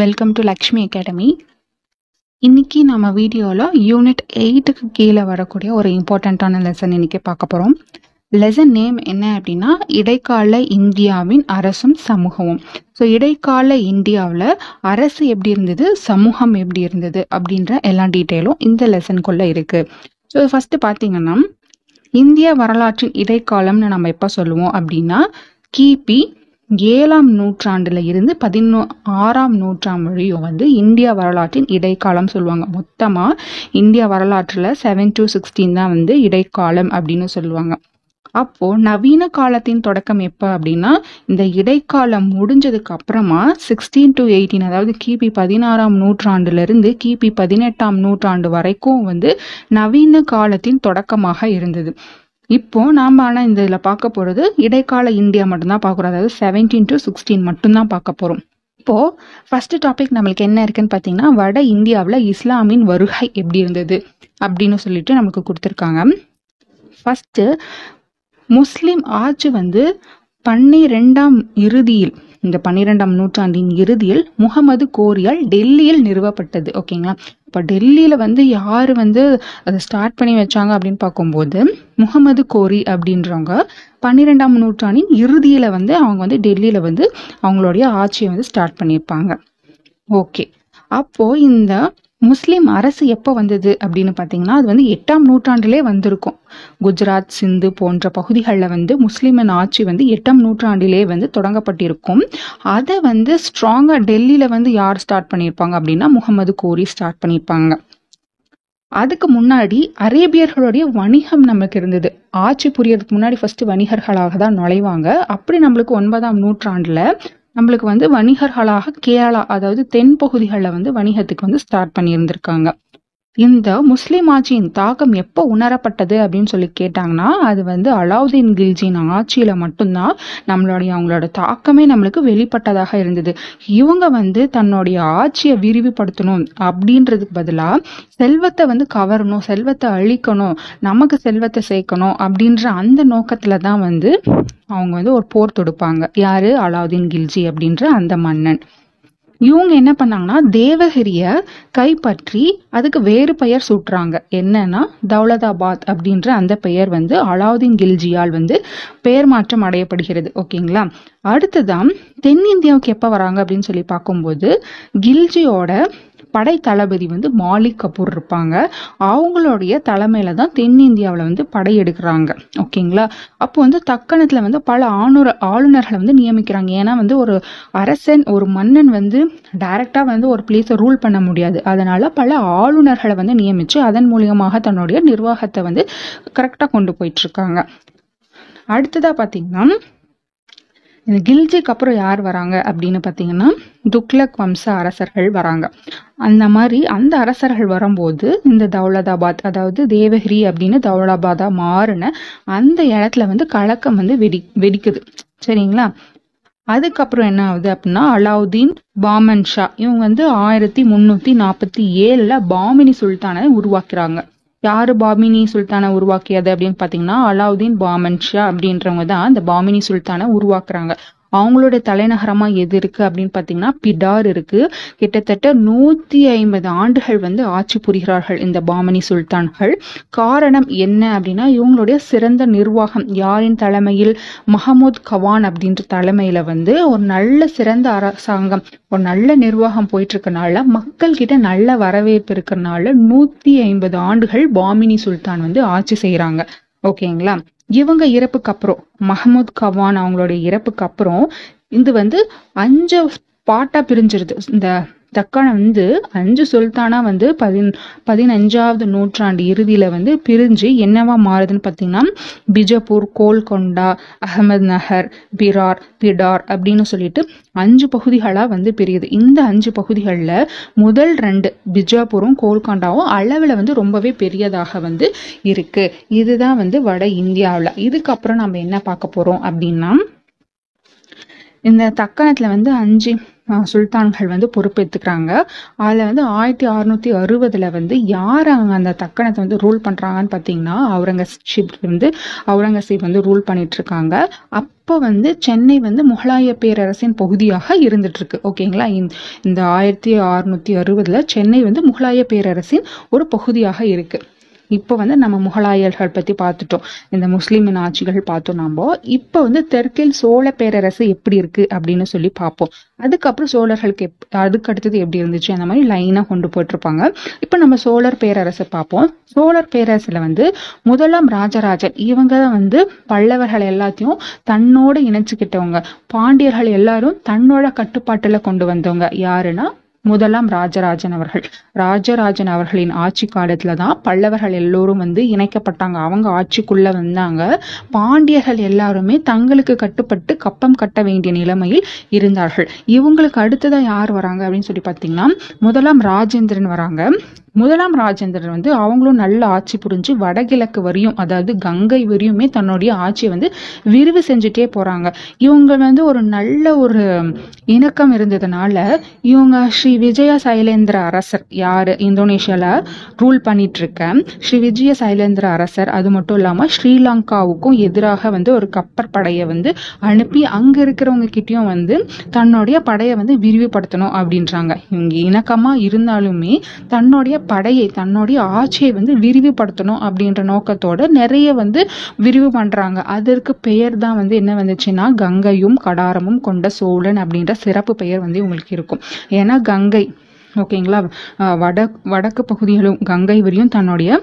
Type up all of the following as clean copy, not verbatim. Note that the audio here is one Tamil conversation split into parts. Welcome to Lakshmi academy. இன்றைக்கி நம்ம வீடியோவில் யூனிட் 8க்கு கீழே வரக்கூடிய ஒரு இம்பார்ட்டண்ட்டான லெசன் இன்றைக்கி பார்க்க போகிறோம். லெசன் நேம் என்ன அப்படின்னா இடைக்கால இந்தியாவின் அரசும் சமூகமும். ஸோ இடைக்கால இந்தியாவில் அரசு எப்படி இருந்தது, சமூகம் எப்படி இருந்தது அப்படின்ற எல்லா டீட்டெயிலும் இந்த லெசனுக்குள்ளே இருக்குது. ஸோ ஃபஸ்ட்டு பார்த்திங்கன்னா இந்திய வரலாற்றின் இடைக்காலம்னு நம்ம எப்போ சொல்லுவோம் அப்படின்னா கிபி 7ஆம் நூற்றாண்டுல இருந்து 16ஆம் நூற்றாண்டு வரையும் இந்திய வரலாற்றின் இடைக்காலம் சொல்லுவாங்க. மொத்தமாக இந்திய வரலாற்றில் 7 to 16 தான் இடைக்காலம் அப்படின்னு சொல்லுவாங்க. அப்போது நவீன காலத்தின் தொடக்கம் எப்போ அப்படின்னா இந்த இடைக்காலம் முடிஞ்சதுக்கு அப்புறமா 16 to 18, அதாவது கிபி 16ஆம் நூற்றாண்டுலேருந்து கிபி 18ஆம் நூற்றாண்டு வரைக்கும் நவீன காலத்தின் தொடக்கமாக இருந்தது. இப்போ நாம் ஆனால் இந்த இதில் பார்க்க போகிறது இடைக்கால இந்தியா மட்டும்தான் பார்க்குறோம், அதாவது 17 to 16 மட்டும்தான் பார்க்க போகிறோம். இப்போது ஃபஸ்ட்டு டாபிக் நம்மளுக்கு என்ன இருக்குன்னு பார்த்தீங்கன்னா வட இந்தியாவில் இஸ்லாமின் வருகை எப்படி இருந்தது அப்படின்னு சொல்லிட்டு நமக்கு கொடுத்துருக்காங்க. ஃபஸ்ட்டு முஸ்லீம் ஆட்சி 12ஆம் இறுதியில், இந்த 12ஆம் நூற்றாண்டின் இறுதியில் முகமது கோரியால் டெல்லியில் நிறுவப்பட்டது. ஓகேங்களா, இப்போ டெல்லியில் யார் அதை ஸ்டார்ட் பண்ணி வச்சாங்க அப்படின்னு பார்க்கும்போது முகமது கோரி அப்படின்றவங்க 12ஆம் நூற்றாண்டின் இறுதியில் அவங்க டெல்லியில் அவங்களுடைய ஆட்சியை ஸ்டார்ட் பண்ணியிருப்பாங்க. ஓகே, அப்போது இந்த முஸ்லீம் அரசு எப்போ வந்தது அப்படின்னு பார்த்தீங்கன்னா அது 8ஆம் நூற்றாண்டிலே வந்திருக்கும். குஜராத், சிந்து போன்ற பகுதிகளில் முஸ்லீமின் ஆட்சி 8ஆம் நூற்றாண்டிலே தொடங்கப்பட்டிருக்கும். அதை ஸ்ட்ராங்காக டெல்லியில் யார் ஸ்டார்ட் பண்ணியிருப்பாங்க அப்படின்னா முகமது கோரி ஸ்டார்ட் பண்ணியிருப்பாங்க. அதுக்கு முன்னாடி அரேபியர்களுடைய வணிகம் நமக்கு இருந்தது. ஆட்சி புரியறதுக்கு முன்னாடி ஃபஸ்ட்டு வணிகர்களாக தான் நுழைவாங்க. அப்படி நம்மளுக்கு 9ஆம் நூற்றாண்டில் நம்மளுக்கு வணிகர்களாக கேரளா, அதாவது தென்பகுதிகளில் வணிகத்துக்கு ஸ்டார்ட் பண்ணியிருந்திருக்காங்க. இந்த முஸ்லீம் ஆட்சியின் தாக்கம் எப்போ உணரப்பட்டது அப்படின்னு சொல்லி கேட்டாங்கன்னா அது அலாவுதீன் கில்ஜியின் ஆட்சியில் மட்டும்தான் அவங்களோட தாக்கமே நம்மளுக்கு வெளிப்பட்டதாக இருந்தது. இவங்க தன்னுடைய ஆட்சியை விரிவுபடுத்தணும் அப்படின்றதுக்கு பதிலாக செல்வத்தை கவரணும், செல்வத்தை அழிக்கணும், நமக்கு செல்வத்தை சேர்க்கணும் அப்படின்ற அந்த நோக்கத்தில் தான் அவங்க ஒரு போர் தொடுப்பாங்க. யார்? அலாவுதீன் கில்ஜி அப்படின்ற அந்த மன்னன். இவங்க என்ன பண்ணாங்கன்னா தேவகிரியை கைப்பற்றி அதுக்கு வேறு பெயர் சூட்டுறாங்க. என்னன்னா தௌலதாபாத் அப்படின்ற அந்த பெயர் அலாவுதீன் கில்ஜியால் பெயர் மாற்றம் அடையப்படுகிறது. ஓகேங்களா, அடுத்ததான் தென்னிந்தியாவுக்கு எப்போ வராங்க அப்படின்னு சொல்லி பார்க்கும்போது கில்ஜியோட படை தளபதி மாலிக் கபூர் இருப்பாங்க. அவங்களுடைய தலைமையில தான் தென்னிந்தியாவில் படை எடுக்கிறாங்க. ஓகேங்களா, அப்போ தக்கணத்தில் பல ஆளுநர்களை நியமிக்கிறாங்க. ஏன்னா ஒரு அரசன், ஒரு மன்னன் டைரக்டா ஒரு பிளேஸை ரூல் பண்ண முடியாது. அதனால பல ஆளுநர்களை நியமிச்சு அதன் மூலியமாக தன்னுடைய நிர்வாகத்தை கரெக்டாக கொண்டு போயிட்டு இருக்காங்க. அடுத்ததா பார்த்தீங்கன்னா இந்த கில்ஜிக்கு அப்புறம் யார் வராங்க அப்படின்னு பார்த்தீங்கன்னா துக்ளக் வம்ச அரசர்கள் வராங்க. அந்த அரசர்கள் வரும்போது இந்த தௌலதாபாத், அதாவது தேவகிரி அப்படின்னு தௌலதாபாதாக மாறின அந்த இடத்துல கலக்கம் வெடிக்குது. சரிங்களா, அதுக்கப்புறம் என்ன ஆகுது அப்படின்னா அலாவுதீன் பாமன் ஷா இவங்க 1347 பாமினி சுல்தானை உருவாக்குறாங்க. யார் பாமினி சுல்தானை உருவாக்கியது அப்படின்னு பார்த்தீங்கன்னா அலாவுதீன் பாமன் ஷா அப்படின்றவங்க தான் இந்த பாமினி சுல்தானை உருவாக்குறாங்க. அவங்களுடைய தலைநகரமாக எது இருக்குது அப்படின்னு பார்த்தீங்கன்னா பிடார் இருக்குது. கிட்டத்தட்ட 150 ஆண்டுகள் ஆட்சி புரிகிறார்கள் இந்த பாமினி சுல்தான்கள். காரணம் என்ன அப்படின்னா இவங்களுடைய சிறந்த நிர்வாகம். யாரின் தலைமையில்? மஹமூத் கவான் அப்படின்ற தலைமையில் ஒரு நல்ல சிறந்த அரசாங்கம், ஒரு நல்ல நிர்வாகம் போயிட்டுருக்கனால, மக்கள்கிட்ட நல்ல வரவேற்பு இருக்கிறனால 150 ஆண்டுகள் பாமினி சுல்தான் ஆட்சி செய்கிறாங்க. ஓகேங்களா, இவங்க இறப்புக்கு அப்புறம் மஹமூத் கவான் அவங்களுடைய இறப்புக்கு அப்புறம் இது 5 பாட்டா பிரிஞ்சிருது. இந்த தக்காணம் 5 சுல்தானா 15ஆவது நூற்றாண்டு இறுதியில பிரிஞ்சு என்னவா மாறுதுன்னு பார்த்தீங்கன்னா பிஜப்பூர், கோல்கொண்டா, அகமது நகர், பிரார், பிடார் அப்படின்னு சொல்லிட்டு 5 பகுதிகளா பிரியுது. இந்த 5 பகுதிகளில் முதல் 2 பிஜப்பூரும் கோல்கொண்டாவும் அளவில் ரொம்பவே பெரியதாக இருக்கு. இதுதான் வட இந்தியாவில். இதுக்கப்புறம் நம்ம என்ன பார்க்க போறோம் அப்படின்னா இந்த தக்கணத்தில் 5 சுல்தான்கள் பொறுப்பேற்றுக்கிறாங்க. அதில் 1660 யார் அந்த தக்கணத்தை ரூல் பண்ணுறாங்கன்னு பார்த்தீங்கன்னா அவுரங்கசீப் ரூல் பண்ணிட்டு இருக்காங்க. அப்போ சென்னை முகலாய பேரரசின் பகுதியாக இருந்துட்டு இருக்கு. ஓகேங்களா, இந்த 1660 சென்னை முகலாய பேரரசின் ஒரு பகுதியாக இருக்கு. இப்போ நம்ம முகலாயர்கள் பற்றி பார்த்துட்டோம், இந்த முஸ்லீமின் ஆட்சிகள் பார்த்தோம். நம்ம இப்போ தெற்கில் சோழ பேரரசு எப்படி இருக்கு அப்படின்னு சொல்லி பார்ப்போம். அதுக்கப்புறம் சோழர்களுக்கு அதுக்கடுத்தது எப்படி இருந்துச்சு அந்த மாதிரி லைனாக கொண்டு போட்டிருப்பாங்க. இப்போ நம்ம சோழர் பேரரசை பார்ப்போம். சோழர் பேரரசில் முதலாம் ராஜராஜன், இவங்க பல்லவர்கள் எல்லாத்தையும் தன்னோட இணைச்சுக்கிட்டவங்க, பாண்டியர்கள் எல்லாரும் தன்னோட கட்டுப்பாட்டில் கொண்டு வந்தவங்க. யாருன்னா முதலாம் ராஜராஜன் அவர்கள். ராஜராஜன் அவர்களின் ஆட்சி காலத்துல தான் பல்லவர்கள் எல்லோரும் இணைக்கப்பட்டாங்க, அவங்க ஆட்சிக்குள்ள வந்தாங்க. பாண்டியர்கள் எல்லாருமே தங்களுக்கு கட்டுப்பட்டு கப்பம் கட்ட வேண்டிய நிலைமையில் இருந்தார்கள். இவங்களுக்கு அடுத்ததா யார் வராங்க அப்படின்னு சொல்லி பார்த்தீங்கன்னா முதலாம் ராஜேந்திரன் வராங்க. முதலாம் ராஜேந்திரன் அவங்களும் நல்ல ஆட்சி புரிஞ்சு வடகிழக்கு வரையும், அதாவது கங்கை வரையுமே தன்னுடைய ஆட்சியை விரிவு செஞ்சுட்டே போறாங்க. இவங்க ஒரு நல்ல ஒரு இணக்கம் இருந்ததுனால இவங்க ஸ்ரீ விஜய சைலேந்திர அரசர், யாரு இந்தோனேஷியால ரூல் பண்ணிட்டு இருக்க ஸ்ரீ விஜய சைலேந்திர அரசர், அது மட்டும் இல்லாம ஸ்ரீலங்காவுக்கும் எதிராக ஒரு கப்பற்படையை அனுப்பி அங்க இருக்கிறவங்க கிட்டயும் தன்னுடைய படையை விரிவுபடுத்தணும் அப்படின்றாங்க. இவங்க இணக்கமா இருந்தாலுமே தன்னுடைய படையை, தன்னுடைய ஆட்சியை விரிவுபடுத்தணும் அப்படின்ற நோக்கத்தோட நிறைய விரிவு பண்றாங்க. அதற்கு பெயர் தான் என்ன வந்துச்சுன்னா கங்கையும் கடாரமும் கொண்ட சோழன் அப்படின்ற சிறப்பு பெயர் உங்களுக்கு இருக்கும். ஏன்னா கங்கை, ஓகேங்களா, வடக்கு பகுதிகளும் கங்கை வரையும் தன்னுடைய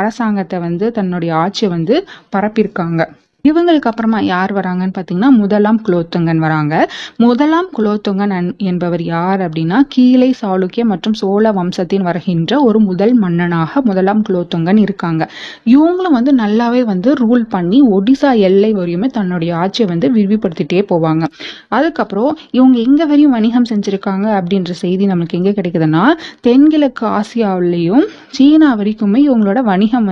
அரசாங்கத்தை தன்னுடைய ஆட்சியை பரப்பியிருக்காங்க. இவங்களுக்கு அப்புறமா யார் வராங்கன்னு பார்த்தீங்கன்னா முதலாம் குலோத்துங்கன் வராங்க. முதலாம் குலோத்துங்கன் என்பவர் யார் அப்படின்னா கீழே சாளுக்கிய மற்றும் சோழ வம்சத்தின் வருகின்ற ஒரு முதல் மன்னனாக முதலாம் குலோத்துங்கன் இருக்காங்க. இவங்களும் நல்லாவே ரூல் பண்ணி ஒடிசா எல்லை வரையுமே தன்னுடைய ஆட்சியை விரிவுபடுத்திட்டே போவாங்க. அதுக்கப்புறம் இவங்க எங்க வரையும் வணிகம் செஞ்சிருக்காங்க அப்படின்ற செய்தி நம்மளுக்கு எங்க கிடைக்குதுன்னா தென்கிழக்கு ஆசியாவிலையும் சீனா வரைக்குமே இவங்களோட வணிகம்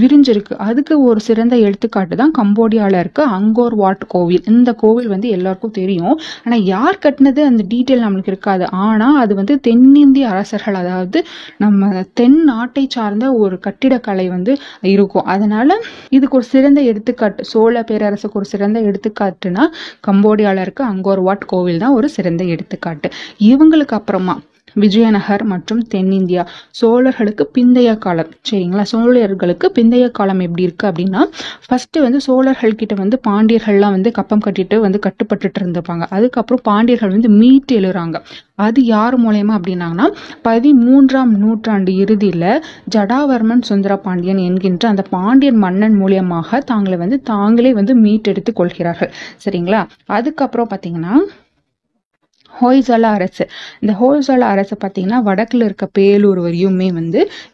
விரிஞ்சிருக்கு. அதுக்கு ஒரு சிறந்த எடுத்துக்காட்டு தான் கம்போடியாவில் இருக்க அங்கோர் வாட் கோவில். இந்த கோவில் எல்லாருக்கும் தெரியும், ஆனால் யார் கட்டினது அந்த டீட்டெயில் நம்மளுக்கு இருக்காது. ஆனால் அது தென்னிந்திய அரசர்கள், அதாவது நம்ம தென் நாட்டை சார்ந்த ஒரு கட்டிடக்கலை இருக்கும். அதனால இதுக்கு ஒரு சிறந்த எடுத்துக்காட்டு, சோழ பேரரசுக்கு ஒரு சிறந்த எடுத்துக்காட்டுனா கம்போடியாவில் இருக்க அங்கோர் வாட் கோவில் தான் ஒரு சிறந்த எடுத்துக்காட்டு. இவங்களுக்கு அப்புறமா விஜயநகர் மற்றும் தென்னிந்தியா, சோழர்களுக்கு பிந்தைய காலம். சரிங்களா, சோழர்களுக்கு பிந்தைய காலம் எப்படி இருக்கு அப்படின்னா ஃபர்ஸ்ட் சோழர்கள் கிட்ட பாண்டியர்கள்லாம் கப்பம் கட்டிட்டு கட்டுப்பட்டுட்டு இருந்துப்பாங்க. அதுக்கப்புறம் பாண்டியர்கள் மீட்டு எழுறாங்க. அது யார் மூலயமா அப்படின்னாங்கன்னா 13ஆம் நூற்றாண்டு இறுதியில ஜடாவர்மன் சுந்தர பாண்டியன் என்கின்ற அந்த பாண்டியன் மன்னன் மூலியமாக தாங்களை தாங்களே மீட்டெடுத்து கொள்கிறார்கள். சரிங்களா, அதுக்கப்புறம் பாத்தீங்கன்னா ஹோய்சலா அரசு. இந்த ஹோய்சலா அரசு பார்த்தீங்கன்னா வடக்கில் இருக்க பேலூர் வரையுமே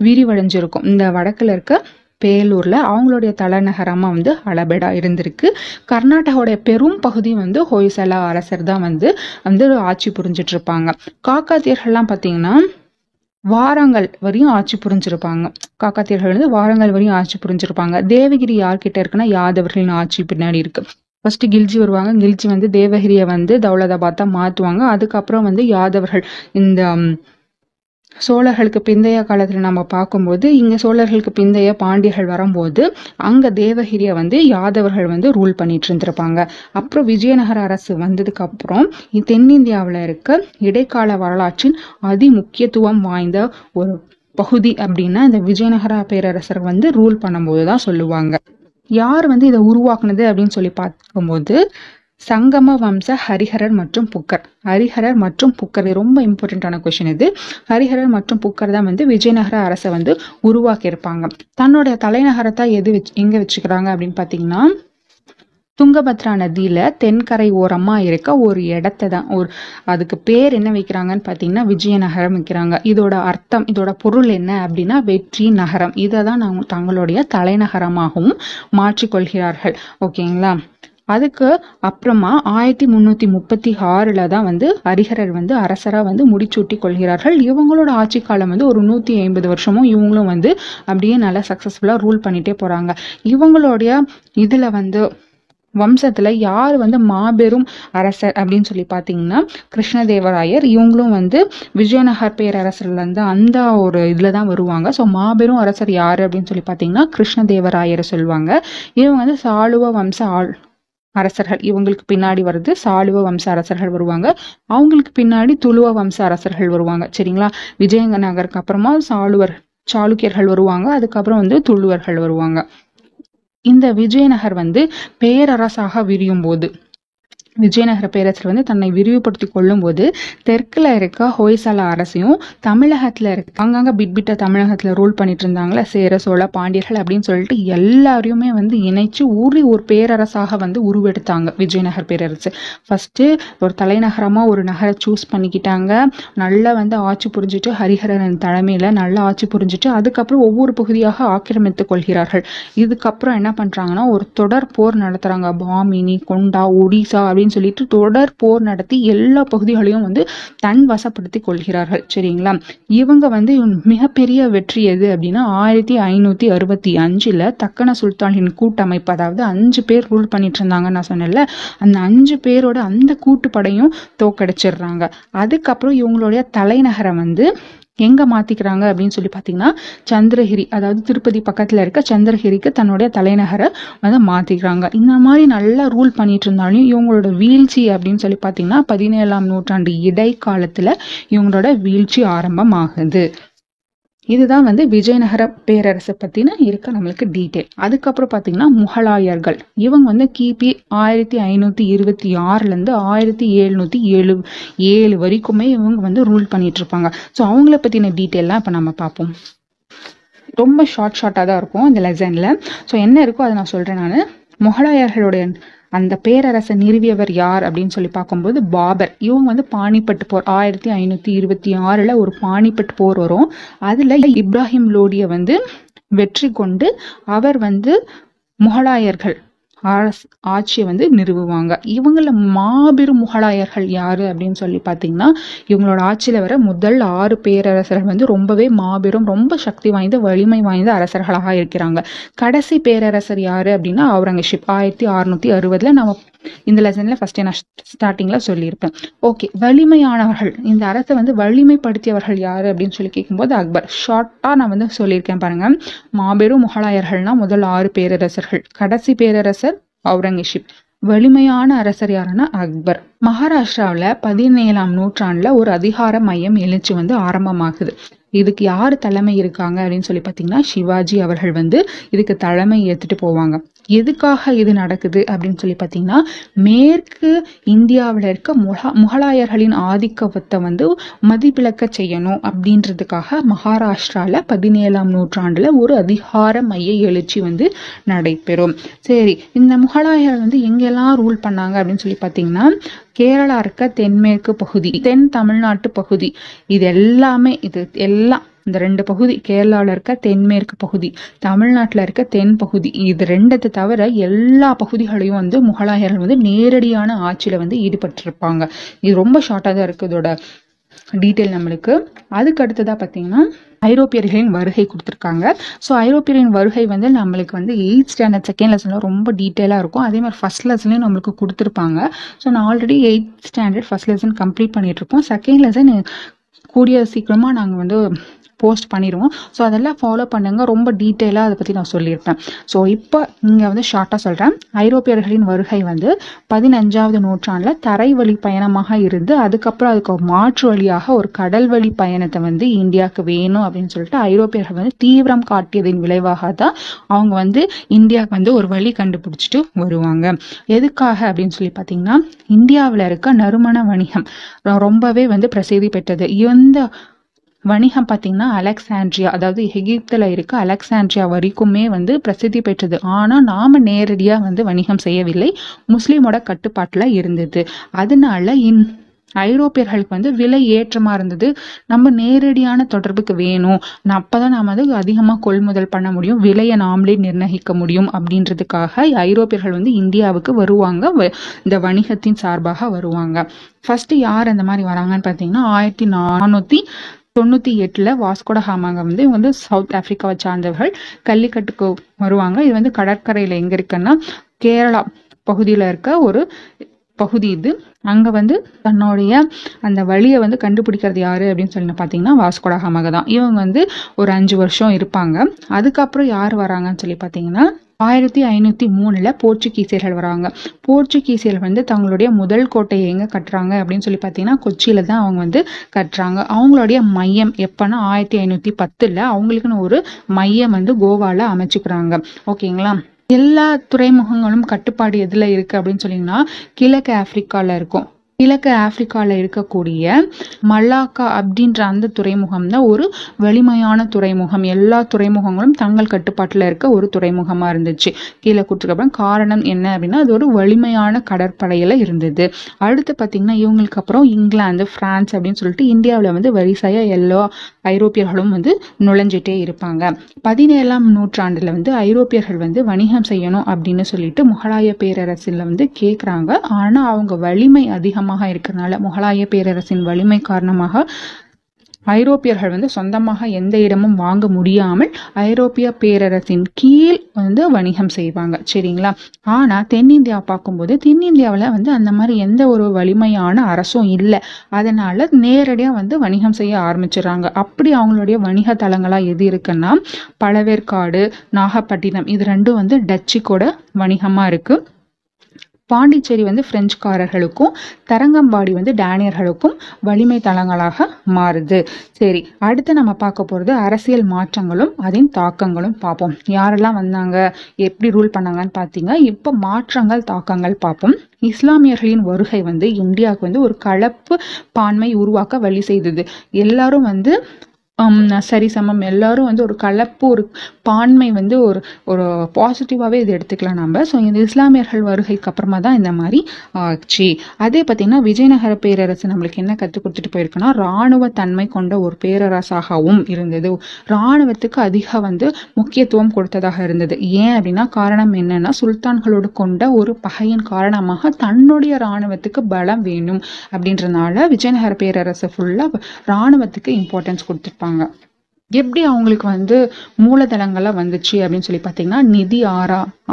விரிவடைஞ்சிருக்கும். இந்த வடக்கில் இருக்க பேலூர்ல அவங்களுடைய தலைநகரமா அளபெடா இருந்திருக்கு. கர்நாடகாவுடைய பெரும் பகுதி ஹோய்சலா அரசர் தான் ஆட்சி புரிஞ்சிட்டு இருப்பாங்க. காக்காத்தியர்கள்லாம் பார்த்தீங்கன்னா வாரங்கள் வரையும் ஆட்சி புரிஞ்சிருப்பாங்க. காக்காத்தியர்கள் வாரங்கள் வரையும் ஆட்சி புரிஞ்சிருப்பாங்க. தேவகிரி யார்கிட்ட இருக்குன்னா யாதவர்களின் ஆட்சி பின்னாடி இருக்கு. ஃபர்ஸ்ட் கில்ஜி வருவாங்க. கில்ஜி தேவகிரியை தௌலதாபாத்தா மாற்றுவாங்க. அதுக்கப்புறம் யாதவர்கள். இந்த சோழர்களுக்கு பிந்தைய காலத்தில் நம்ம பார்க்கும்போது இங்கே சோழர்களுக்கு பிந்தைய பாண்டியர்கள் வரும்போது அங்கே தேவகிரியை யாதவர்கள் ரூல் பண்ணிட்டு இருந்திருப்பாங்க. அப்புறம் விஜயநகர அரசு வந்ததுக்கு அப்புறம் தென்னிந்தியாவில் இருக்க இடைக்கால வரலாற்றின் அதி முக்கியத்துவம் வாய்ந்த ஒரு பகுதி அப்படின்னா இந்த விஜயநகர பேரரசர் ரூல் பண்ணும்போது தான் சொல்லுவாங்க. யார் இதை உருவாக்குனது அப்படின்னு சொல்லி பார்க்கும்போது சங்கம வம்ச ஹரிஹரர் மற்றும் புக்கர். ஹரிஹரர் மற்றும் புக்கர் ரொம்ப இம்பார்ட்டன்டான கொஸ்டின் இது. ஹரிஹரர் மற்றும் புக்கர் தான் விஜயநகர அரசை உருவாக்கி இருப்பாங்க. தன்னுடைய தலைநகரத்தை எங்க வச்சுக்கிறாங்க அப்படின்னு பார்த்தீங்கன்னா துங்கபத்ரா நதியில தென்கரை ஓரமா இருக்க ஒரு இடத்தை தான் அதுக்கு பேர் என்ன வைக்கிறாங்கன்னு பார்த்தீங்கன்னா விஜயநகரம் வைக்கிறாங்க. இதோட அர்த்தம், இதோட பொருள் என்ன அப்படின்னா வெற்றி நகரம். இதை தான் தங்களுடைய தலைநகரமாகவும் மாற்றிக்கொள்கிறார்கள். ஓகேங்களா, அதுக்கு அப்புறமா 1336 தான் ஹரிஹரர் அரசராக முடிச்சூட்டி கொள்கிறார்கள். இவங்களோட ஆட்சி காலம் ஒரு 150 வருஷமும் இவங்களும் அப்படியே நல்லா சக்சஸ்ஃபுல்லாக ரூல் பண்ணிட்டே போறாங்க. இவங்களுடைய இதுல வம்சத்தில் யார் வந்து மாபெரும் அரசர் அப்படின்னு சொல்லி பார்த்தீங்கன்னா கிருஷ்ண தேவராயர். இவங்களும் வந்து விஜயநகர் பேரரசர்லேருந்து அந்த ஒரு இதில் தான் வருவாங்க. ஸோ மாபெரும் அரசர் யார் அப்படின்னு சொல்லி பார்த்தீங்கன்னா கிருஷ்ண தேவராயரை சொல்லுவாங்க. இவங்க வந்து சாலுவ வம்ச அரசர்கள், இவங்களுக்கு பின்னாடி வருது சாலுவ வம்ச அரசர்கள் வருவாங்க, அவங்களுக்கு பின்னாடி துளுவ வம்ச அரசர்கள் வருவாங்க. சரிங்களா, விஜயநகருக்கு அப்புறமா சாளுக்கியர்கள் வருவாங்க, அதுக்கப்புறம் வந்து துளுவர்கள் வருவாங்க. இந்த விஜயநகர் வந்து பேரரசாக விரியும் போது, விஜயநகர பேரரசர் வந்து தன்னை விரிவுபடுத்தி கொள்ளும் போது தெற்குல இருக்க ஹொய்சலா அரசையும், தமிழகத்துல இருக்க அங்கங்க பிட்பிட்ட தமிழகத்துல ரூல் பண்ணிட்டு இருந்தாங்களே சேர சோழ பாண்டியர்கள் அப்படின்னு சொல்லிட்டு எல்லாரையுமே வந்து இணைச்சு ஊறி ஒரு பேரரசாக வந்து உருவெடுத்தாங்க விஜயநகர் பேரரசு. ஃபர்ஸ்ட் ஒரு தலைநகரமா ஒரு நகரை சூஸ் பண்ணிக்கிட்டாங்க, நல்லா வந்து ஆட்சி புரிஞ்சுட்டு ஹரிஹரன் தலைமையில நல்லா ஆட்சி புரிஞ்சுட்டு அதுக்கப்புறம் ஒவ்வொரு பகுதியாக ஆக்கிரமித்துக் கொள்கிறார்கள். இதுக்கப்புறம் என்ன பண்றாங்கன்னா ஒரு தொடர் போர் நடத்துறாங்க, பாமினி, கொண்டா, ஒடிசா அப்படின்னு சொல்லிட்டு தொடர் போர் நடத்தி எல்லா பகுதிகளையும் வந்து தன் வசப்படுத்தி கொள்கிறார்கள். சரிங்களா, இவங்க வந்து மிகப்பெரிய வெற்றி எது அப்படின்னா 1565 தக்கன சுல்தானின் கூட்டமைப்பு, அதாவது 5 பேர் ரூல் பண்ணிட்டு இருந்தாங்க நான் சொன்னேன்ல, அந்த 5 பேரோட அந்த கூட்டுப்படையும் தோக்கடிச்சிடுறாங்க. அதுக்கப்புறம் இவங்களுடைய தலைநகரை வந்து எங்க மாத்திக்கிறாங்க அப்படின்னு சொல்லி பார்த்தீங்கன்னா சந்திரகிரி, அதாவது திருப்பதி பக்கத்துல இருக்க சந்திரகிரிக்கு தன்னுடைய தலைநகரை வந்து மாத்திக்கிறாங்க. இந்த மாதிரி நல்லா ரூல் பண்ணிட்டு இருந்தாலும் இவங்களோட வீழ்ச்சி அப்படின்னு சொல்லி பார்த்தீங்கன்னா 17ஆம் நூற்றாண்டு இடைக்காலத்துல இவங்களோட வீழ்ச்சி ஆரம்பமாகுது. இதுதான் வந்து விஜயநகர பேரரசை பத்தின இருக்க நம்மளுக்கு டீட்டெயில். அதுக்கப்புறம் பார்த்தீங்கன்னா முகலாயர்கள், இவங்க வந்து கிபி 1526 இருந்து 1707 வரைக்குமே இவங்க வந்து ரூல் பண்ணிட்டு இருப்பாங்க. ஸோ அவங்கள பத்தின டீட்டெயிலாம் இப்போ நம்ம பார்ப்போம். ரொம்ப ஷார்ட்டாக தான் இருக்கும் இந்த லெசன்ல. ஸோ என்ன இருக்கோ அதை நான் சொல்றேன். நான் முகலாயர்களுடைய அந்த பேரரசை நிறுவியவர் யார் அப்படின்னு சொல்லி பார்க்கும்போது பாபர். இவங்க வந்து பானிப்பட்டு போர் 1526 ஒரு பானிப்பட்டு போர் வரும். அதுல இப்ராஹிம் லோடிய வந்து வெற்றி கொண்டு அவர் வந்து முகலாயர்கள் ஆட்சியை வந்து நிறுவுவாங்க. இவங்கள மாபெரும் முகலாயர்கள் யாரு அப்படின்னு சொல்லி பார்த்தீங்கன்னா இவங்களோட ஆட்சியில் வர முதல் 6 பேரரசர்கள் வந்து ரொம்பவே மாபெரும், ரொம்ப சக்தி வாய்ந்த, வலிமை வாய்ந்த அரசர்களாக இருக்கிறாங்க. கடைசி பேரரசர் யாரு அப்படின்னா அவுரங்கசீப் 1660 நம்ம இந்த லெசன்ல ஃபர்ஸ்ட் நான் ஸ்டார்டிங்ல சொல்லியிருப்பேன். ஓகே, வலிமையானவர்கள், இந்த அரசை வந்து வலிமைப்படுத்தியவர்கள் யாரு அப்படின்னு சொல்லி கேட்கும்போது அக்பர். ஷார்ட்டா நான் வந்து சொல்லியிருக்கேன் பாருங்க. மாபெரும் முகலாயர்கள்னா முதல் 6 பேரரசர்கள், கடைசி பேரரசர் அவுரங்கசீப், வலிமையான அரசர் யாருன்னா அக்பர். மகாராஷ்டிராவில் 17ஆம் நூற்றாண்டுல ஒரு அதிகார மையம் எழுச்சி வந்து ஆரம்பமாகுது. இதுக்கு யார் தலைமை இருக்காங்க அப்படின்னு சொல்லி பார்த்தீங்கன்னா சிவாஜி அவர்கள் வந்து இதுக்கு தலைமை ஏற்றுட்டு போவாங்க. எதுக்காக இது நடக்குது அப்படின்னு சொல்லி பார்த்தீங்கன்னா மேற்கு இந்தியாவில் இருக்க முகலாயர்களின் ஆதிக்கத்தை வந்து மதிப்பிழக்க செய்யணும் அப்படின்றதுக்காக மகாராஷ்டிராவில் 17ஆம் நூற்றாண்டில் ஒரு அதிகார மைய எழுச்சி வந்து நடைபெறும். சரி, இந்த முகலாயர்கள் வந்து எங்கெல்லாம் ரூல் பண்ணாங்க அப்படின்னு சொல்லி பார்த்தீங்கன்னா கேரளா இருக்க தென்மேற்கு பகுதி, தென் தமிழ்நாட்டு பகுதி, இது எல்லாமே, இது எல்லாம் இந்த 2 பகுதி, கேரளாவில் இருக்க தென்மேற்கு பகுதி, தமிழ்நாட்டில் இருக்க தென் பகுதி, இது 2த்தை தவிர எல்லா பகுதிகளையும் வந்து முகலாயர்கள் வந்து நேரடியான ஆட்சியில் வந்து ஈடுபட்டிருப்பாங்க. இது ரொம்ப ஷார்ட்டாக தான் இருக்குது இதோட டீட்டெயில் நம்மளுக்கு. அதுக்கு அடுத்ததாக பார்த்தீங்கன்னா ஐரோப்பியர்களின் வருகை கொடுத்துருக்காங்க. ஸோ ஐரோப்பியரின் வருகை வந்து நம்மளுக்கு வந்து 8th ஸ்டாண்டர்ட் 2nd லெசனில் ரொம்ப டீட்டெயிலாக இருக்கும். அதே மாதிரி 1st லெசன்லையும் நம்மளுக்கு கொடுத்துருப்பாங்க. ஸோ நான் already 8th standard 1st lesson complete பண்ணிட்டுருக்கோம். 2nd லெசன் கூடிய சீக்கிரமாக நாங்கள் வந்து போஸ்ட் பண்ணிடுவோம். ஸோ அதெல்லாம் ஃபாலோ பண்ணுங்க. ரொம்ப டீட்டெயிலாக அதை பற்றி நான் சொல்லியிருப்பேன். ஸோ இப்போ இங்கே வந்து ஷார்ட்டாக சொல்கிறேன். ஐரோப்பியர்களின் வருகை வந்து 15ஆவது நூற்றாண்டில் தரை வழி பயணமாக இருந்து அதுக்கப்புறம் அதுக்கு மாற்று வழியாக ஒரு கடல் வழி பயணத்தை வந்து இந்தியாவுக்கு வேணும் அப்படின்னு சொல்லிட்டு ஐரோப்பியர்கள் வந்து தீவிரம் காட்டியதின் விளைவாக தான் அவங்க வந்து இந்தியாவுக்கு வந்து ஒரு வழி கண்டுபிடிச்சிட்டு வருவாங்க. எதுக்காக அப்படின்னு சொல்லி பார்த்தீங்கன்னா இந்தியாவில் இருக்க நறுமண வணிகம் ரொம்பவே வந்து பிரசித்தி பெற்றது. இந்த வணிகம் பார்த்தீங்கன்னா அலெக்சாண்ட்ரியா, அதாவது எகிப்தில் இருக்க அலெக்சாண்ட்ரியா வரைக்குமே வந்து பிரசித்தி பெற்றது. ஆனால் நாம் நேரடியாக வந்து வணிகம் செய்யவில்லை, முஸ்லீமோட கட்டுப்பாட்டில் இருந்தது. அதனால ஐரோப்பியர்களுக்கு வந்து விலை ஏற்றமாக இருந்தது. நம்ம நேரடியான தொடர்புக்கு வேணும், அப்போ தான் நாம் வந்து அதிகமாக கொள்முதல் பண்ண முடியும், விலையை நாமளே நிர்ணயிக்க முடியும் அப்படின்றதுக்காக ஐரோப்பியர்கள் வந்து இந்தியாவுக்கு வருவாங்க, இந்த வணிகத்தின் சார்பாக வருவாங்க. ஃபர்ஸ்ட்டு யார் அந்த மாதிரி வராங்கன்னு பார்த்தீங்கன்னா 1498 வாஸ்கோடகாமாங்க வந்து இவங்க வந்து சவுத் ஆப்பிரிக்காவை சார்ந்தவர்கள் கல்லிக்கட்டுக்கு வருவாங்க. இது வந்து கடற்கரையில் எங்கே இருக்குன்னா கேரளா பகுதியில இருக்க ஒரு பகுதி இது. அங்கே வந்து தன்னுடைய அந்த வழியை வந்து கண்டுபிடிக்கிறது யார் அப்படின்னு சொல்லி பார்த்தீங்கன்னா வாஸ்கோ ட காமா தான். இவங்க வந்து ஒரு 5 வருஷம் இருப்பாங்க. அதுக்கப்புறம் யார் வராங்கன்னு சொல்லி பார்த்தீங்கன்னா 1503 போர்ச்சுகீசியர்கள் வராங்க. போர்ச்சுகீசியர்கள் வந்து தங்களுடைய முதல் கோட்டையை எங்கே கட்டுறாங்க அப்படின்னு சொல்லி பார்த்தீங்கன்னா கொச்சியில் தான் அவங்க வந்து கட்டுறாங்க. அவங்களுடைய மையம் எப்போனா 1510 அவங்களுக்குன்னு ஒரு மையம் வந்து கோவாவில் அமைச்சுக்கிறாங்க. ஓகேங்களா. எல்லா துறைமுகங்களும் கட்டுப்பாடு எதில் இருக்குது அப்படின்னு சொல்லிங்கன்னா கிழக்கு ஆப்பிரிக்காவில் இருக்கும். கிழக்கு ஆப்பிரிக்காவில் இருக்கக்கூடிய மலாக்கா அப்படின்ற அந்த துறைமுகம் தான் ஒரு வலிமையான துறைமுகம். எல்லா துறைமுகங்களும் தங்கள் கட்டுப்பாட்டில் இருக்க ஒரு துறைமுகமாக இருந்துச்சு கீழே கொடுத்துருக்கப்புறம். காரணம் என்ன அப்படின்னா அது ஒரு வலிமையான கடற்படையில் இருந்தது. அடுத்து பார்த்திங்கன்னா இவங்களுக்கு அப்புறம் இங்கிலாந்து, ஃப்ரான்ஸ் அப்படின்னு சொல்லிட்டு இந்தியாவில் வந்து வரிசையாக எல்லா ஐரோப்பியர்களும் வந்து நுழைஞ்சிட்டே இருப்பாங்க. 17ஆம் நூற்றாண்டில் வந்து ஐரோப்பியர்கள் வந்து வணிகம் செய்யணும் அப்படின்னு சொல்லிட்டு முகலாய பேரரசில் வந்து கேட்குறாங்க. ஆனால் அவங்க வலிமை அதிகமாக இருக்கிறதுனால முகலாய பேரரசின் வலிமை காரணமாக ஐரோப்பியர்கள் வந்து சொந்தமாக எந்த இடமும் வாங்க முடியாமல் ஐரோப்பிய பேரரசின் கீழ் வந்து வணிகம் செய்வாங்க. சரிங்களா. ஆனால் தென்னிந்தியா பார்க்கும்போது தென்னிந்தியாவில் வந்து அந்த மாதிரி எந்த ஒரு வலிமையான அரசும் இல்லை. அதனால நேரடியாக வந்து வணிகம் செய்ய ஆரம்பிச்சிடறாங்க. அப்படி அவங்களுடைய வணிக தலங்களாக எது இருக்குன்னா பழவேற்காடு, நாகப்பட்டினம், இது ரெண்டும் வந்து டச்சுக்கோட வணிகமாக இருக்குது. பாண்டிச்சேரி வந்து பிரெஞ்சுக்காரர்களுக்கும் தரங்கம்பாடி வந்து டேனியர்களுக்கும் வலிமை தளங்களாக மாறுது. சரி, அடுத்து நம்ம பார்க்க போகிறது அரசியல் மாற்றங்களும் அதன் தாக்கங்களும் பார்ப்போம். யாரெல்லாம் வந்தாங்க, எப்படி ரூல் பண்ணாங்கன்னு பார்த்தீங்க. இப்போ மாற்றங்கள் தாக்கங்கள் பார்ப்போம். இஸ்லாமியர்களின் வருகை வந்து இந்தியாவுக்கு வந்து ஒரு கலப்பு பான்மை உருவாக்க வழி செய்தது. எல்லாரும் வந்து சரிசமம், எல்லாரும் வந்து ஒரு கலப்பு ஒரு பான்மை வந்து ஒரு ஒரு பாசிட்டிவாகவே இது எடுத்துக்கலாம் நம்ம. ஸோ இந்த இஸ்லாமியர்கள் வருகைக்கு அப்புறமா தான் இந்த மாதிரி ஆச்சு. அதே பார்த்திங்கன்னா விஜயநகர பேரரசு நம்மளுக்கு என்ன கற்றுக் கொடுத்துட்டு போயிருக்குன்னா இராணுவ தன்மை கொண்ட ஒரு பேரரசாகவும் இருந்தது. இராணுவத்துக்கு அதிக வந்து முக்கியத்துவம் கொடுத்ததாக இருந்தது. ஏன் அப்படின்னா காரணம் என்னென்னா சுல்தான்களோடு கொண்ட ஒரு பகையின் காரணமாக தன்னுடைய இராணுவத்துக்கு பலம் வேணும் அப்படின்றதுனால விஜயநகர பேரரசு ஃபுல்லாக இராணுவத்துக்கு இம்பார்ட்டன்ஸ் கொடுத்துருப்பாங்க. எப்படி அவங்களுக்கு வந்து மூலதனங்களா வந்துச்சு அப்படின்னு சொல்லி பார்த்தீங்கன்னா நிதி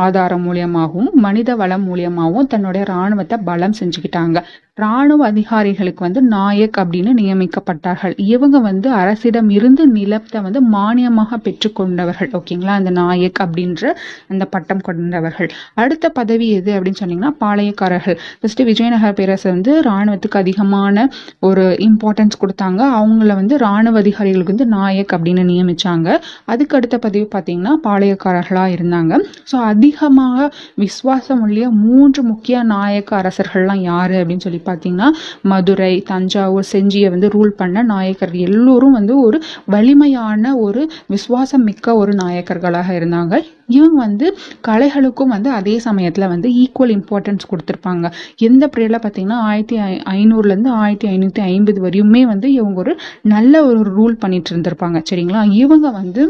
ஆதாரம் மூலியமாகவும் மனித வளம் மூலியமாகவும் தன்னுடைய இராணுவத்தை பலம் செஞ்சுக்கிட்டாங்க. இராணுவ அதிகாரிகளுக்கு வந்து நாயக் அப்படின்னு நியமிக்கப்பட்டார்கள். இவங்க வந்து அரசிடம் இருந்து நிலத்தை வந்து மானியமாக பெற்றுக்கொண்டவர்கள். ஓகேங்களா. அந்த நாயக் அப்படின்ற அந்த பட்டம் கொண்டவர்கள். அடுத்த பதவி எது அப்படின்னு சொன்னீங்கன்னா பாளையக்காரர்கள். ஃபர்ஸ்ட் விஜயநகர பேரரசு வந்து இராணுவத்துக்கு அதிகமான ஒரு இம்பார்ட்டன்ஸ் கொடுத்தாங்க. அவங்கள வந்து இராணுவ அதிகாரிகளுக்கு வந்து நாயக் அப்படின்னு நியமிச்சாங்க. அதுக்கு அடுத்த பதவி பார்த்தீங்கன்னா பாளையக்காரர்களாக இருந்தாங்க. ஸோ அதிகமாக விசுவாசம் உள்ள 3 முக்கிய நாயக்க அரசர்கள்லாம் யாரு அப்படின்னு சொல்லி பார்த்தீங்கன்னா மதுரை, தஞ்சாவூர், செஞ்சியை வந்து ரூல் பண்ண நாயக்கர்கள் எல்லோரும் வந்து ஒரு வலிமையான ஒரு விசுவாசம் மிக்க ஒரு நாயக்கர்களாக இருந்தாங்க. இவங்க வந்து கலைகளுக்கும் வந்து அதே சமயத்தில் வந்து ஈக்குவல் இம்பார்ட்டன்ஸ் கொடுத்துருப்பாங்க. எந்த பீரியடில் பார்த்தீங்கன்னா 1500லேருந்து 1550 வரையுமே வந்து இவங்க ஒரு நல்ல ஒரு ரூல் பண்ணிட்டு இருந்திருப்பாங்க. சரிங்களா. இவங்க வந்து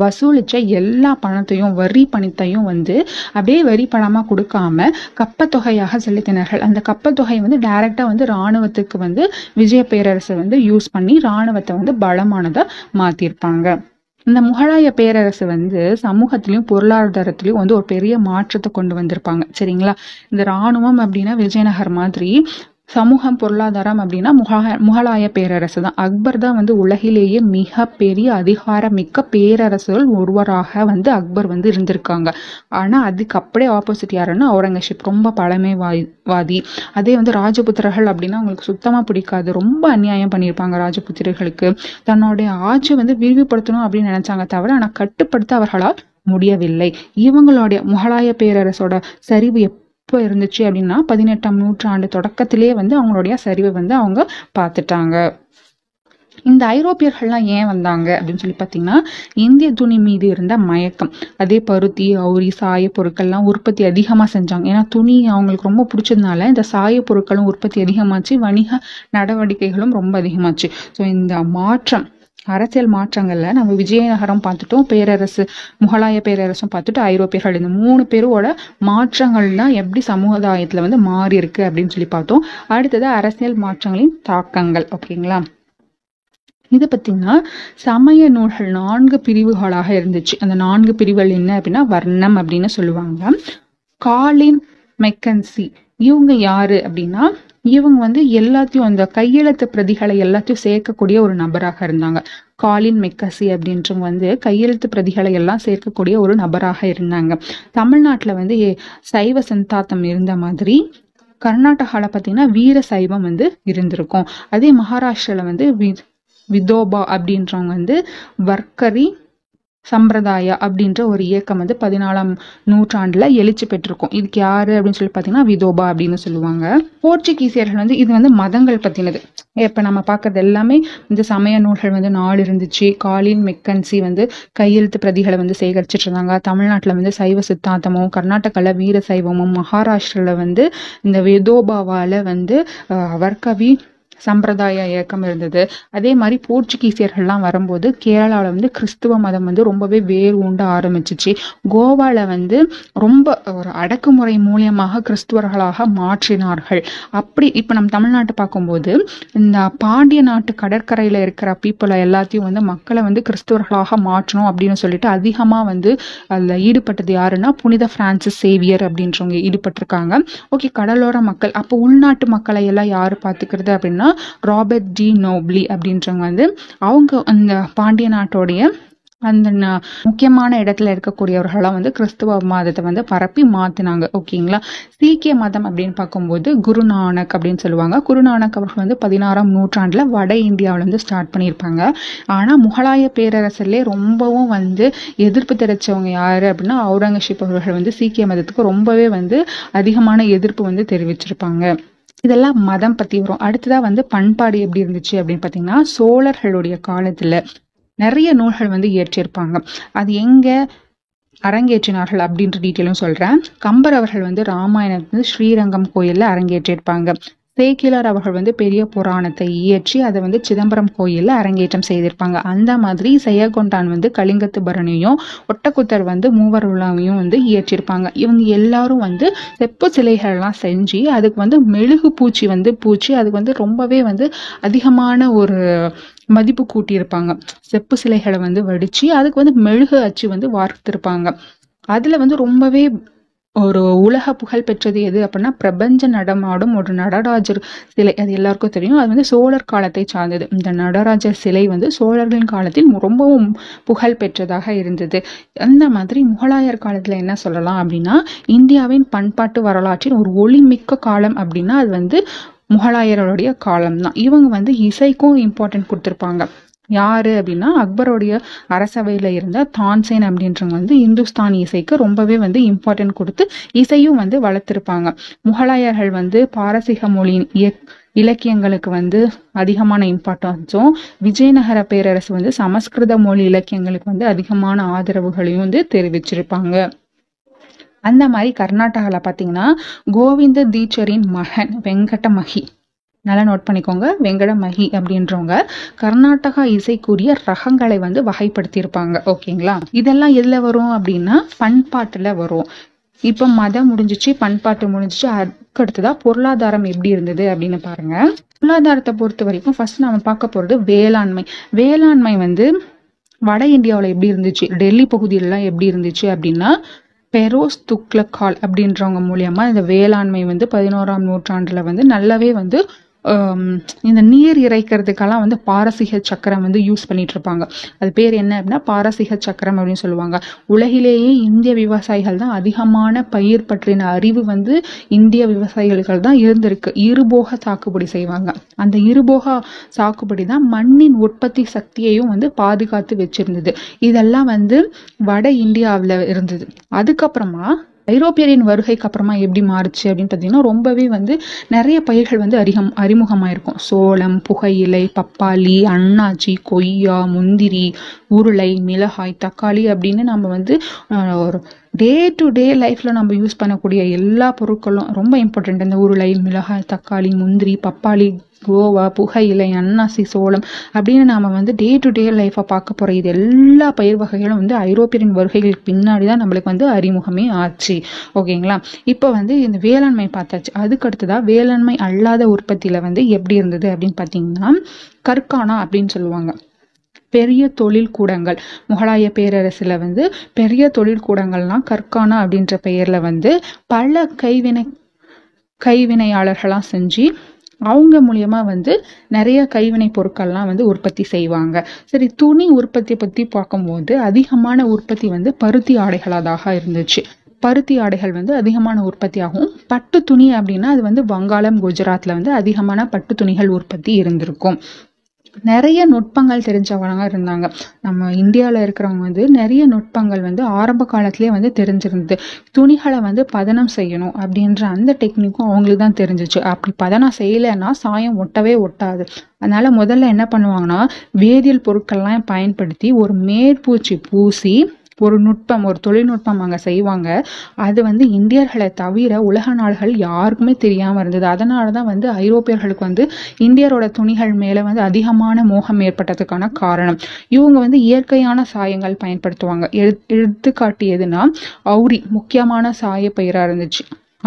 வசூலித்த எல்லா பணத்தையும் வரி பணத்தையும் வந்து அப்படியே வரி பணமாக கொடுக்காம கப்பத்தொகையாக செலுத்தினார்கள். அந்த கப்பத்தொகையை வந்து டைரெக்டாக வந்து இராணுவத்துக்கு வந்து விஜய பேரரசு வந்து யூஸ் பண்ணி இராணுவத்தை வந்து பலமானதாக மாற்றிருப்பாங்க. இந்த முகலாய பேரரசு வந்து சமூகத்திலையும் பொருளாதாரத்திலையும் வந்து ஒரு பெரிய மாற்றத்தை கொண்டு வந்திருப்பாங்க. சரிங்களா. இந்த இராணுவம் அப்படின்னா விஜயநகர் மாதிரி, சமூகம் பொருளாதாரம் அப்படின்னா முகலாய பேரரசு தான். அக்பர் தான் வந்து உலகிலேயே மிக பெரிய அதிகாரமிக்க பேரரசுகள் ஒருவராக வந்து அக்பர் வந்து இருந்திருக்காங்க. ஆனால் அதுக்கு அப்படியே ஆப்போசிட் யாருன்னா அவுரங்கசீப், ரொம்ப பழமைவாதி. அதே வந்து ராஜபுத்திரர்கள் அப்படின்னா அவங்களுக்கு சுத்தமாக பிடிக்காது. ரொம்ப அநியாயம் பண்ணியிருப்பாங்க ராஜபுத்திரர்களுக்கு. தன்னுடைய ஆட்சி வந்து விரிவுபடுத்தணும் அப்படின்னு நினைச்சாங்க தவிர ஆனால் கட்டுப்படுத்த அவர்களால் முடியவில்லை. இவங்களுடைய முகலாய பேரரசோட சரிவு இப்போ இருந்துச்சு அப்படின்னா 18ஆம் நூற்றாண்டு தொடக்கத்திலேயே வந்து அவங்களுடைய சரிவை வந்து அவங்க பார்த்துட்டாங்க. இந்த ஐரோப்பியர்கள்லாம் ஏன் வந்தாங்க அப்படின்னு சொல்லி பார்த்தீங்கன்னா இந்திய துணி மீது இருந்த மயக்கம், அதே பருத்தி, அவுரி, சாய பொருட்கள்லாம் உற்பத்தி அதிகமாக செஞ்சாங்க. ஏன்னா துணி அவங்களுக்கு ரொம்ப பிடிச்சதுனால இந்த சாய பொருட்களும் உற்பத்தி அதிகமாச்சு, வணிக நடவடிக்கைகளும் ரொம்ப அதிகமாச்சு. ஸோ இந்த மாற்றம் அரசியல் மாற்றங்களில் நம்ம விஜயநகரம் பார்த்துட்டோம், பேரரசு முகலாய பேரரசும் பார்த்துட்டு ஐரோப்பியர்கள், இந்த 3 பேரோட மாற்றங்கள்லாம் எப்படி சமுதாயத்தில் வந்து மாறி இருக்கு அப்படின்னு சொல்லி பார்த்தோம். அடுத்தது அரசியல் மாற்றங்களின் தாக்கங்கள். ஓகேங்களா. இது பார்த்திங்கன்னா சமய நூல்கள் 4 பிரிவுகளாக இருந்துச்சு. அந்த 4 பிரிவுகள் என்ன அப்படின்னா வர்ணம் அப்படின்னு சொல்லுவாங்க, காலின் மெக்கன்சி. இவங்க யாரு அப்படின்னா இவங்க வந்து எல்லாத்தையும் அந்த கையெழுத்து பிரதிகளை எல்லாத்தையும் சேர்க்கக்கூடிய ஒரு நபராக இருந்தாங்க. காலின் மெக்கசி அப்படின்றவங்க வந்து கையெழுத்து பிரதிகளை எல்லாம் சேர்க்கக்கூடிய ஒரு நபராக இருந்தாங்க. தமிழ்நாட்டில் வந்து சைவ சந்தாத்தம் இருந்த மாதிரி கர்நாடகாவில் பார்த்தீங்கன்னா வீர சைவம் வந்து இருந்திருக்கும். அதே மகாராஷ்டிராவில் வந்து விதோபா அப்படின்றவங்க வந்து வர்க்கரி சம்பிரதாய அப்படின்ற ஒரு இயக்கம் வந்து 14ஆம் நூற்றாண்டுல எழுச்சி பெற்றிருக்கும். இதுக்கு யாரு அப்படின்னு சொல்லி பார்த்தீங்கன்னா விதோபா அப்படின்னு சொல்லுவாங்க. போர்ச்சுகீசியர்கள் வந்து இது வந்து மதங்கள் பத்தினது. இப்ப நம்ம பார்க்கறது எல்லாமே இந்த சமய நூல்கள் வந்து 4 இருந்துச்சு. காலின் மெக்கன்சி வந்து கையெழுத்து பிரதிகளை வந்து சேகரிச்சுட்டு இருந்தாங்க. தமிழ்நாட்டில் வந்து சைவ சித்தாந்தமும், கர்நாடகாவில் வீர சைவமும், மகாராஷ்டிரால வந்து இந்த விதோபாவால வந்து வர்க்கவி சம்பிரதாய இயக்கம் இருந்தது. அதே மாதிரி போர்ச்சுகீசியர்கள்லாம் வரும்போது கேரளாவில் வந்து கிறிஸ்துவ மதம் வந்து ரொம்பவே வேர் ஊண்ட ஆரம்பிச்சிச்சு. கோவாவில் வந்து ரொம்ப ஒரு அடக்குமுறை மூலியமாக கிறிஸ்துவர்களாக மாற்றினார்கள். அப்படி இப்போ நம்ம தமிழ்நாட்டை பார்க்கும்போது இந்த பாண்டிய நாட்டு கடற்கரையில் இருக்கிற பீப்புளை எல்லாத்தையும் வந்து மக்களை வந்து கிறிஸ்துவர்களாக மாற்றணும் அப்படின்னு சொல்லிட்டு அதிகமாக வந்து அதில் ஈடுபட்டது யாருன்னா புனித பிரான்சிஸ் சேவியர் அப்படின்றவங்க ஈடுபட்டிருக்காங்க. ஓகே, கடலோர மக்கள். அப்போ உள்நாட்டு மக்களை எல்லாம் யார் பார்த்துக்கிறது அப்படின்னா ராபர்ட் டி நோப்லி அப்படின்றவங்க வந்து அவங்க அந்த பாண்டிய நாட்டோடைய அந்த முக்கியமான இடத்துல இருக்கக்கூடியவர்களாம் வந்து கிறிஸ்துவ மதத்தை வந்து பரப்பி மாத்தினாங்க. ஓகேங்களா. சீக்கிய மதம் அப்படின்னு பார்க்கும்போது குருநானக் அப்படின்னு சொல்லுவாங்க. குருநானக் அவர்கள் வந்து 16ஆம் நூற்றாண்டுல வட இந்தியாவில இருந்து ஸ்டார்ட் பண்ணியிருப்பாங்க. ஆனா முகலாய பேரரசிலே ரொம்பவும் வந்து எதிர்ப்பு தெரிவிச்சவங்க யாரு அப்படின்னா ஔரங்கசீப் அவர்கள் வந்து சீக்கிய மதத்துக்கு ரொம்பவே வந்து அதிகமான எதிர்ப்பு வந்து தெரிவிச்சிருப்பாங்க. இதெல்லாம் மதம் பத்தி வரும். அடுத்ததான் வந்து பண்பாடு எப்படி இருந்துச்சு அப்படின்னு பார்த்தீங்கன்னா சோழர்களுடைய காலத்துல நிறைய நூல்கள் வந்து இயற்றியிருப்பாங்க. அது எங்க அரங்கேற்றினார்கள் அப்படின்ற டீட்டெயிலும் சொல்றேன். கம்பர் அவர்கள் வந்து ராமாயணத்துல ஸ்ரீரங்கம் கோயில்ல அரங்கேற்றிருப்பாங்க. சேக்கிலார் அவர்கள் வந்து பெரிய புராணத்தை இயற்றி அதை வந்து சிதம்பரம் கோயிலில் அரங்கேற்றம் செய்திருப்பாங்க. அந்த மாதிரி செயகொண்டான் வந்து கலிங்கத்து பரணியும், ஒட்டக்குத்தர் வந்து மூவர் உலாவையும் வந்து இயற்றியிருப்பாங்க. இவங்க எல்லாரும் வந்து செப்பு சிலைகள்லாம் செஞ்சு அதுக்கு வந்து மெழுகு பூச்சி வந்து பூச்சி அதுக்கு வந்து ரொம்பவே வந்து அதிகமான ஒரு மதிப்பு கூட்டியிருப்பாங்க. செப்பு சிலைகளை வந்து வடித்து அதுக்கு வந்து மெழுகு அச்சு வந்து வார்த்திருப்பாங்க. அதில் வந்து ரொம்பவே ஒரு உலக புகழ் பெற்றது எது அப்படின்னா பிரபஞ்ச நடமாடும் ஒரு நடராஜர் சிலை. அது எல்லாருக்கும் தெரியும். அது வந்து சோழர் காலத்தை சார்ந்தது. இந்த நடராஜர் சிலை வந்து சோழர்களின் காலத்தில் ரொம்பவும் புகழ் பெற்றதாக இருந்தது. அந்த மாதிரி முகலாயர் காலத்தில் என்ன சொல்லலாம் அப்படின்னா இந்தியாவின் பண்பாட்டு வரலாற்றின் ஒரு ஒளிமிக்க காலம் அப்படின்னா அது வந்து முகலாயருடைய காலம்தான். இவங்க வந்து இசைக்கும் இம்பார்ட்டன்ட் கொடுத்துருப்பாங்க. யாரு அப்படின்னா அக்பருடைய அரசவையில் இருந்த தான்சேன் அப்படின்றவங்க வந்து இந்துஸ்தானி இசைக்கு ரொம்பவே வந்து இம்பார்ட்டன்ட் கொடுத்து இசையும் வந்து வளர்த்திருப்பாங்க. முகலாயர்கள் வந்து பாரசீக மொழியின் இலக்கியங்களுக்கு வந்து அதிகமான இம்பார்ட்டன்ஸும், விஜயநகர பேரரசு வந்து சமஸ்கிருத மொழி இலக்கியங்களுக்கு வந்து அதிகமான ஆதரவுகளையும் வந்து தெரிவிச்சிருப்பாங்க. அந்த மாதிரி கர்நாடகாவில் பார்த்தீங்கன்னா கோவிந்த தீட்சரின் மகன் வெங்கடமகி, நல்லா நோட் பண்ணிக்கோங்க, வெங்கடமகி அப்படின்றவங்க கர்நாடகா இசைக்குரிய ரகங்களை வந்து வகைப்படுத்தியிருப்பாங்க. ஓகேங்களா. இதெல்லாம் எதுல வரும் அப்படின்னா பண்பாட்டுல வரும். இப்போ மதம் முடிஞ்சிச்சு, பண்பாட்டு முடிஞ்சிச்சு. அடுத்ததா பொருளாதாரம் எப்படி இருந்தது அப்படின்னு பாருங்க. பொருளாதாரத்தை பொறுத்த வரைக்கும் ஃபர்ஸ்ட் நம்ம பார்க்க போறது வேளாண்மை. வேளாண்மை வந்து வட இந்தியாவில் எப்படி இருந்துச்சு, டெல்லி பகுதியிலலாம் எப்படி இருந்துச்சு அப்படின்னா பெரோஸ் துக்ளக்கால் அப்படின்றவங்க மூலியமா இந்த வேளாண்மை வந்து 11ஆம் நூற்றாண்டுல வந்து நல்லாவே வந்து இந்த நீர் இறைக்கிறதுக்கெல்லாம் வந்து பாரசீக சக்கரம் வந்து யூஸ் பண்ணிட்டு இருப்பாங்க. அது பேர் என்ன அப்படின்னா பாரசீக சக்கரம் அப்படின்னு சொல்லுவாங்க. உலகிலேயே இந்திய விவசாயிகள் தான் அதிகமான பயிர் பற்றின அறிவு வந்து இந்திய விவசாயிகள் தான் இருந்திருக்கு. இருபோக சாகுபடி செய்வாங்க. அந்த இருபோக சாகுபடி தான் மண்ணின் உற்பத்தி சக்தியையும் வந்து பாதுகாத்து வச்சிருந்தது. இதெல்லாம் வந்து வட இந்தியாவில் இருந்தது. அதுக்கப்புறமா ஐரோப்பியரின் வருகைக்கு அப்புறமா எப்படி மாறுச்சு அப்படின்னு பார்த்தீங்கன்னா ரொம்பவே வந்து நிறைய பயிர்கள் வந்து அறிமுகமாயிருக்கும். சோளம், புகையிலை, பப்பாளி, அண்ணாச்சி, கொய்யா, முந்திரி, உருளை, மிளகாய், தக்காளி அப்படின்னு நம்ம வந்து ஒரு டே டு டே லைஃப்பில் நம்ம யூஸ் பண்ணக்கூடிய எல்லா பொருட்களும் ரொம்ப இம்பார்ட்டண்ட். இந்த உருளை, மிளகாய், தக்காளி, முந்திரி, பப்பாளி, கோவா, புகையிலை, அன்னாசி, சோளம் அப்படின்னு நாம் வந்து டே டு டே லைஃப்பை பார்க்க போகிற இது எல்லா பயிர் வகைகளும் வந்து ஐரோப்பியரின் வருகைகளுக்கு பின்னாடி தான் நம்மளுக்கு வந்து அறிமுகமே ஆச்சு. ஓகேங்களா. இப்போ வந்து இந்த வேளாண்மை பார்த்தாச்சு. அதுக்கடுத்ததாக வேளாண்மை அல்லாத உற்பத்தியில் வந்து எப்படி இருந்தது அப்படின்னு பார்த்தீங்கன்னா கற்கானா அப்படின்னு சொல்லுவாங்க. பெரிய தொழில் கூடங்கள். முகலாய பேரரசில் வந்து பெரிய தொழில் கூடங்கள்லாம் கற்கானா அப்படின்ற பெயரில் வந்து பல கைவினையாளர்களாக செஞ்சு அவங்க மூலியமாக வந்து நிறைய கைவினை பொருட்கள்லாம் வந்து உற்பத்தி செய்வாங்க. சரி, துணி உற்பத்தி பற்றி பார்க்கும்போது அதிகமான உற்பத்தி வந்து பருத்தி ஆடைகளாக இருந்துச்சு. பருத்தி ஆடைகள் வந்து அதிகமான உற்பத்தி ஆகும். பட்டு துணி அப்படின்னா அது வந்து வங்காளம், குஜராத்தில் வந்து அதிகமான பட்டு துணிகள் உற்பத்தி இருந்திருக்கும். நிறைய நுட்பங்கள் தெரிஞ்சவங்க இருந்தாங்க. நம்ம இந்தியாவில் இருக்கிறவங்க வந்து நிறைய நுட்பங்கள் வந்து ஆரம்ப காலத்திலே வந்து தெரிஞ்சிருந்தது. துணிகளை வந்து பதனம் செய்யணும் அப்படின்ற அந்த டெக்னிக்கும் அவங்களுக்கு தான் தெரிஞ்சிச்சு. அப்படி பதனம் செய்யலைன்னா சாயம் ஒட்டவே ஒட்டாது. அதனால முதல்ல என்ன பண்ணுவாங்கன்னா வேதியியல் பொருட்கள்லாம் பயன்படுத்தி ஒரு மேற்பூச்சி பூசி ஒரு நுட்பம், ஒரு தொழில்நுட்பம் அங்கே செய்வாங்க. அது வந்து இந்தியர்களை தவிர உலக நாடுகள் யாருக்குமே தெரியாமல் இருந்தது. அதனால தான் வந்து ஐரோப்பியர்களுக்கு வந்து இந்தியரோட துணிகள் மேலே வந்து அதிகமான மோகம் ஏற்பட்டதுக்கான காரணம். இவங்க வந்து இயற்கையான சாயங்கள் பயன்படுத்துவாங்க. எடுத்துக்காட்டியதுன்னா அவுரி முக்கியமான சாய பயிராக இருந்துச்சு.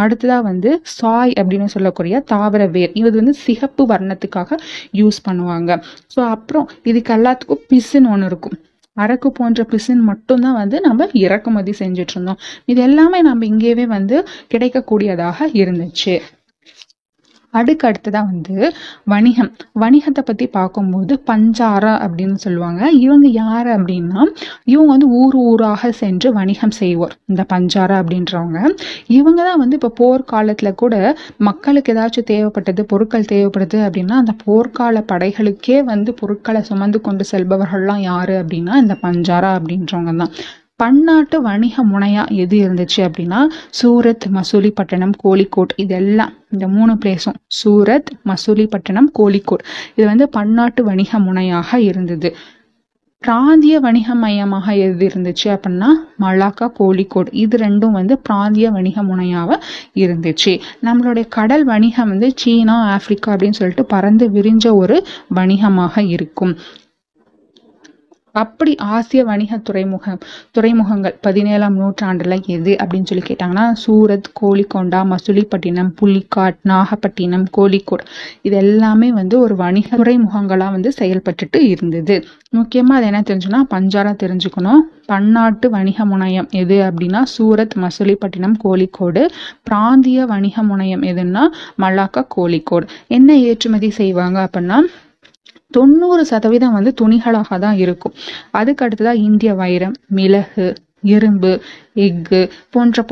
அடுத்ததாக வந்து சாய் அப்படின்னு சொல்லக்கூடிய தாவர வேர், இது வந்து சிகப்பு வர்ணத்துக்காக யூஸ் பண்ணுவாங்க. ஸோ அப்புறம் இதுக்கு எல்லாத்துக்கும் பிசுன்னு ஒன்று இருக்கும். அரக்கு போன்ற பிசின் மட்டும்தான் வந்து நம்ம இறக்குமதி செஞ்சுட்டு இருந்தோம். இது எல்லாமே நம்ம இங்கேயே வந்து கிடைக்கக்கூடியதாக இருந்துச்சு. அதுக்கு அடுத்ததான் வந்து வணிகம். வணிகத்தை பற்றி பார்க்கும்போது பஞ்சாரா அப்படின்னு சொல்லுவாங்க. இவங்க யார் அப்படின்னா இவங்க வந்து ஊர் ஊராக சென்று வணிகம் செய்வோர், இந்த பஞ்சாரா அப்படின்றவங்க. இவங்க தான் வந்து இப்போ போர்க்காலத்தில் கூட மக்களுக்கு ஏதாச்சும் தேவைப்பட்டது, பொருட்கள் தேவைப்படுது அப்படின்னா அந்த போர்க்கால படைகளுக்கே வந்து பொருட்களை சுமந்து கொண்டு செல்பவர்கள்லாம் யார் அப்படின்னா இந்த பஞ்சாரா அப்படின்றவங்க தான். பன்னாட்டு வணிக முனையா எது இருந்துச்சு அப்படின்னா சூரத், மசூலிப்பட்டினம், கோழிக்கோட், இதெல்லாம் இந்த மூணு பிளேஸும் சூரத், மசூலிப்பட்டினம், கோழிக்கோட் இது வந்து பன்னாட்டு வணிக முனையாக இருந்தது. பிராந்திய வணிக மையமாக எது இருந்துச்சு அப்படின்னா மலாக்கா, கோழிக்கோட் இது ரெண்டும் வந்து பிராந்திய வணிக முனையாக இருந்துச்சு. நம்மளுடைய கடல் வணிகம் வந்து சீனா, ஆப்பிரிக்கா அப்படின்னு சொல்லிட்டு பறந்து விரிஞ்ச ஒரு வணிகமாக இருக்கும். அப்படி ஆசிய வணிக துறைமுகங்கள் 17ஆம் நூற்றாண்டில் எது அப்படின்னு சொல்லி கேட்டாங்கன்னா சூரத், கோழிக்கோண்டா, மசூலிப்பட்டினம், புலிக்காட், நாகப்பட்டினம், கோழிக்கோடு இது எல்லாமே வந்து ஒரு வணிக துறைமுகங்களாக வந்து செயல்பட்டுட்டு இருந்தது. முக்கியமாக அது என்ன தெரிஞ்சுன்னா பஞ்சாரா தெரிஞ்சுக்கணும். பன்னாட்டு வணிக முனையம் எது அப்படின்னா சூரத், மசூலிப்பட்டினம், கோழிக்கோடு. பிராந்திய வணிக முனையம் எதுன்னா மலாக்கா, கோழிக்கோடு. என்ன ஏற்றுமதி செய்வாங்க அப்படின்னா 90% வந்து துணிகளாக தான் இருக்கும். அதுக்கு அடுத்ததாக இந்திய வைரம், மிளகு, இரும்பு, எஃகு போன்ற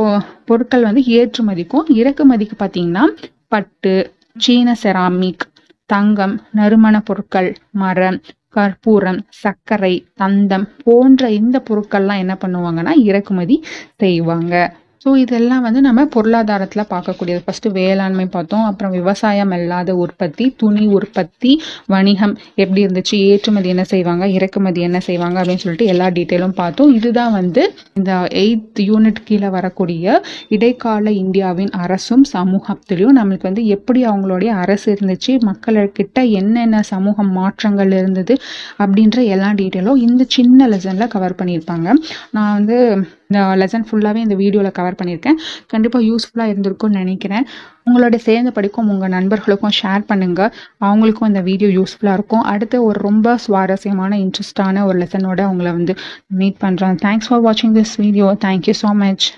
பொருட்கள் வந்து ஏற்றுமதிக்கும். இறக்குமதிக்கு பார்த்தீங்கன்னா பட்டு, சீன செராமிக், தங்கம், நறுமண பொருட்கள், மரம், கற்பூரம், சர்க்கரை, தந்தம் போன்ற இந்த பொருட்கள்லாம் என்ன பண்ணுவாங்கன்னா இறக்குமதி செய்வாங்க. ஸோ இதெல்லாம் வந்து நம்ம பொருளாதாரத்தில் பார்க்கக்கூடியது. ஃபஸ்ட்டு வேளாண்மை பார்த்தோம், அப்புறம் விவசாயம் இல்லாத உற்பத்தி, துணி உற்பத்தி, வணிகம் எப்படி இருந்துச்சு, ஏற்றுமதி என்ன செய்வாங்க, இறக்குமதி என்ன செய்வாங்க அப்படின்னு சொல்லிட்டு எல்லா டீட்டெயிலும் பார்த்தோம். இதுதான் வந்து இந்த 8th யூனிட் கீழே வரக்கூடிய இடைக்கால இந்தியாவின் அரசும் சமூகத்திலையும் நம்மளுக்கு வந்து எப்படி அவங்களுடைய அரசு இருந்துச்சு, மக்கள்கிட்ட என்னென்ன சமூக மாற்றங்கள் இருந்தது அப்படின்ற எல்லா டீட்டெயிலும் இந்த சின்ன லெசனில் கவர் பண்ணியிருப்பாங்க. நான் வந்து இந்த லெசன் ஃபுல்லாகவே இந்த வீடியோவில் கவர் பண்ணியிருக்கேன். கண்டிப்பாக யூஸ்ஃபுல்லாக இருந்திருக்கும்னு நினைக்கிறேன். உங்களோட சேர்ந்து படிக்கும் உங்கள் நண்பர்களுக்கும் ஷேர் பண்ணுங்கள். அவங்களுக்கும் இந்த வீடியோ யூஸ்ஃபுல்லாக இருக்கும். அடுத்த ஒரு ரொம்ப சுவாரஸ்யமான இன்ட்ரெஸ்டான ஒரு லெசனோட அவங்கள வந்து மீட் பண்ணுறேன். தேங்க்ஸ் ஃபார் வாட்சிங் this video. Thank you so much.